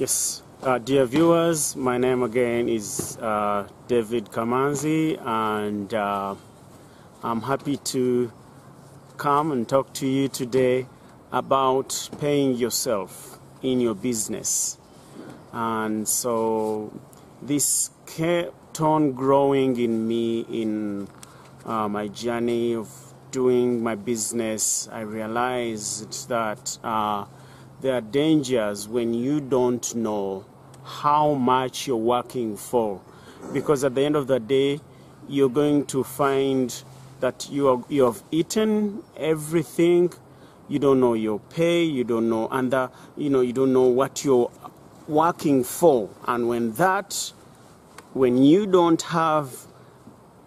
Yes, dear viewers, my name again is David Kamanzi, and I'm happy to come and talk to you today about paying yourself in your business. And so this kept on growing in me in my journey of doing my business. I realized that there are dangers when you don't know how much you're working for, because at the end of the day you're going to find that you have eaten everything. You don't know your pay, you don't know, and you don't know what you're working for. And when you don't have,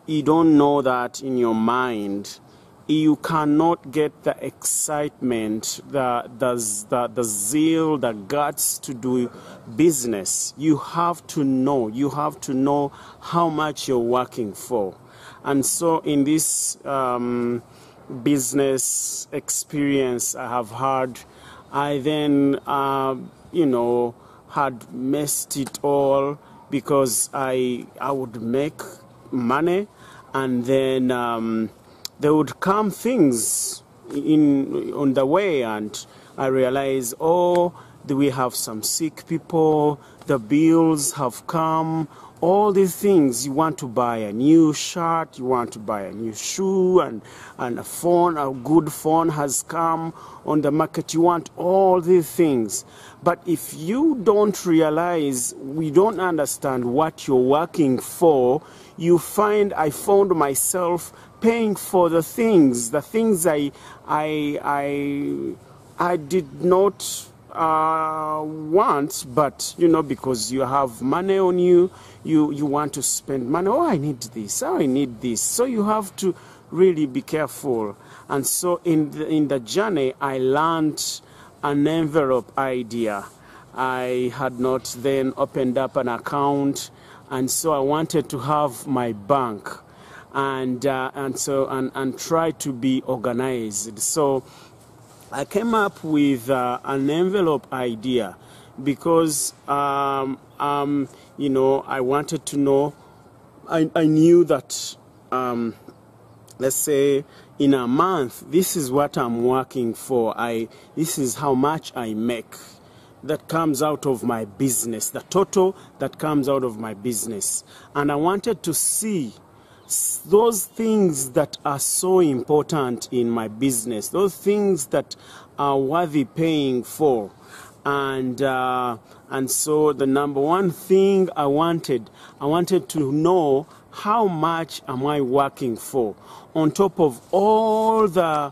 you don't know that in your mind, you cannot get the excitement, the zeal, the guts to do business. You have to know. You have to know how much you're working for. And so in this business experience I have had, I then, had messed it all, because I would make money, and then there would come things on the way, and I realized, oh, we have some sick people, the bills have come, all these things. You want to buy a new shirt, you want to buy a new shoe, and a phone, a good phone has come on the market. You want all these things. But if you don't realize, we don't understand what you're working for, you find, I found myself paying for the things I did not want, but because you have money on you, you want to spend money. Oh, I need this. Oh, I need this. So you have to really be careful. And so in the journey, I learned an envelope idea. I had not then opened up an account, and so I wanted to have my bank. And try to be organized. So I came up with an envelope idea, because I wanted to know. I knew that let's say in a month, this is what I'm working for. This is how much I make. That comes out of my business. The total that comes out of my business. And I wanted to see those things that are so important in my business, those things that are worthy paying for. And so the number one thing I wanted to know, how much am I working for? On top of all the,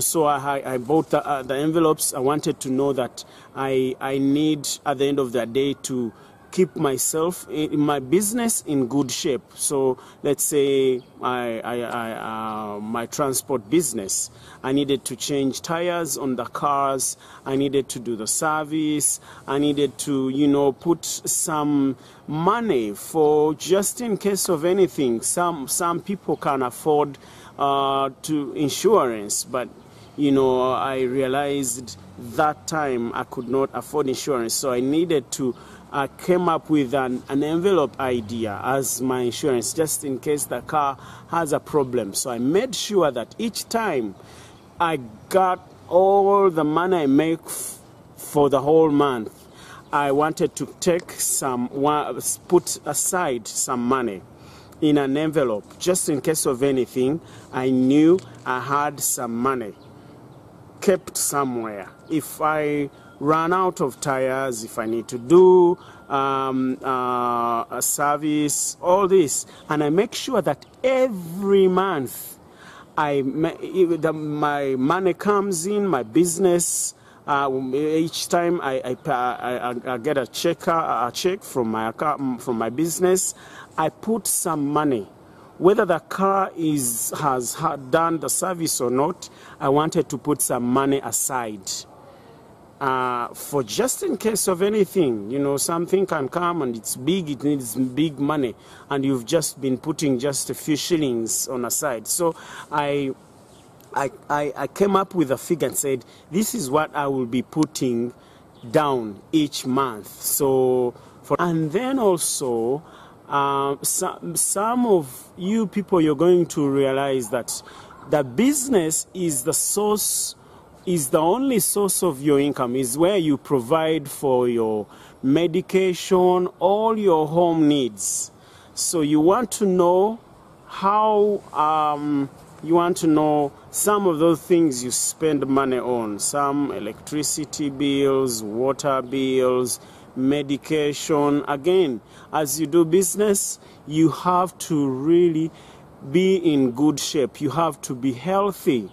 so I bought the envelopes. I wanted to know that I need at the end of the day to keep myself in my business in good shape. So let's say my transport business, I needed to change tires on the cars, I needed to do the service, I needed to put some money for just in case of anything. Some people can afford to insurance, but I realized that time I could not afford insurance, so I needed to. I came up with an envelope idea as my insurance, just in case the car has a problem. So I made sure that each time I got all the money I make for the whole month, I wanted to put aside some money in an envelope. Just in case of anything, I knew I had some money kept somewhere. If I run out of tires, if I need to do a service, all this, and I make sure that every month my money comes in my business. Each time I get a check from my account, from my business, I put some money. Whether the car has done the service or not, I wanted to put some money aside. For just in case of anything, something can come and it's big, it needs big money, and you've just been putting just a few shillings on a side. So I came up with a figure and said, this is what I will be putting down each month. So, and then also, some of you people, you're going to realize that the business is the source, is the only source of your income, is where you provide for your medication, all your home needs. So you want to know how, you want to know some of those things you spend money on, some electricity bills, water bills, medication. Again, as you do business, you have to really be in good shape. You have to be healthy.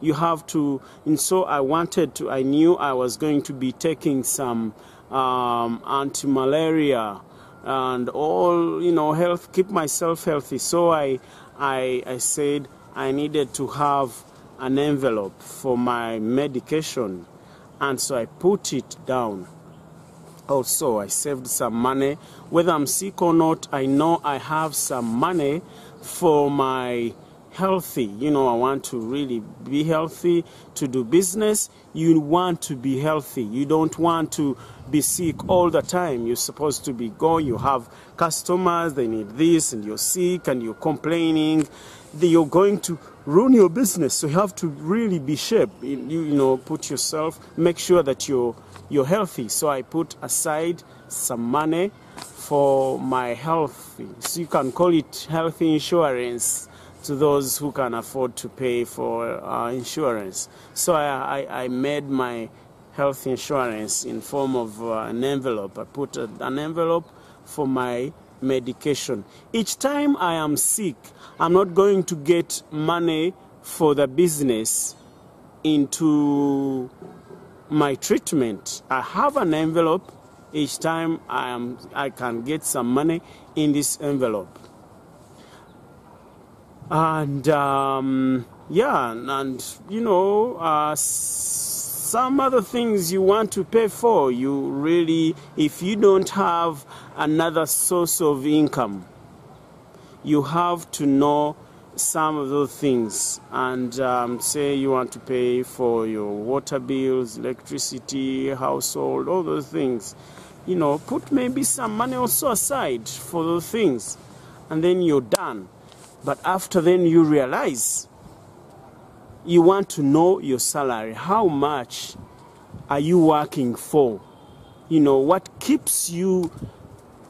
You have to, and so I wanted to, I knew I was going to be taking some anti-malaria and all, you know, health, keep myself healthy. So I said I needed to have an envelope for my medication, and so I put it down. Also, I saved some money. Whether I'm sick or not, I know I have some money for my healthy. You know, I want to really be healthy. To do business, you want to be healthy. You don't want to be sick all the time. You're supposed to be going, you have customers, they need this, and you're sick and you're complaining. You're going to ruin your business. So you have to really be shaped. You know, put yourself, make sure that you're healthy. So I put aside some money for my health. So you can call it health insurance, to those who can afford to pay for insurance. So I made my health insurance in form of an envelope. I put an envelope for my medication. Each time I am sick, I'm not going to get money for the business into my treatment. I have an envelope. Each time I can get some money in this envelope. And yeah, and you know, some other things you want to pay for, you really, if you don't have another source of income, you have to know some of those things. And say you want to pay for your water bills, electricity, household, all those things, you know, put maybe some money also aside for those things, and then you're done. But after then, you realize you want to know your salary. How much are you working for? You know, what keeps you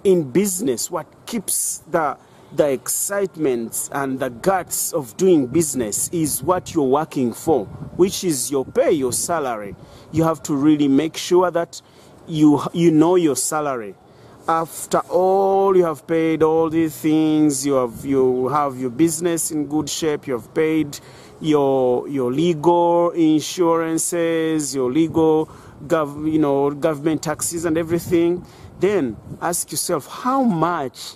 in business? What keeps the excitement and the guts of doing business is what you're working for, which is your pay, your salary. You have to really make sure that you know your salary. After all, you have paid all these things, you have your business in good shape, you have paid your legal insurances, your legal government taxes and everything, then ask yourself, how much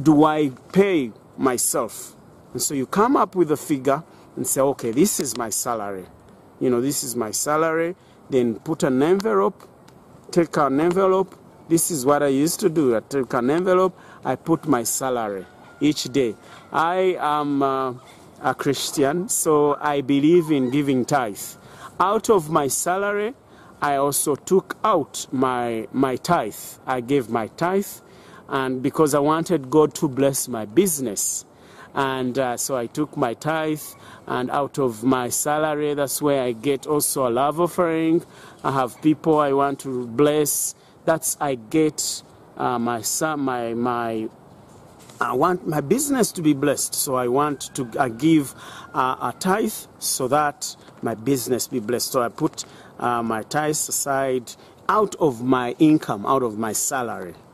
do I pay myself? And so you come up with a figure and say, okay, this is my salary. You know, this is my salary. Then put an envelope, take an envelope. This is what I used to do. I took an envelope, I put my salary each day. I am a Christian, so I believe in giving tithe. Out of my salary, I also took out my tithe. I gave my tithe, and because I wanted God to bless my business. And so I took my tithe, and out of my salary, that's where I get also a love offering. I have people I want to bless. That's I get I want my business to be blessed, so I want to give a tithe so that my business be blessed. So I put my tithe aside out of my income, out of my salary.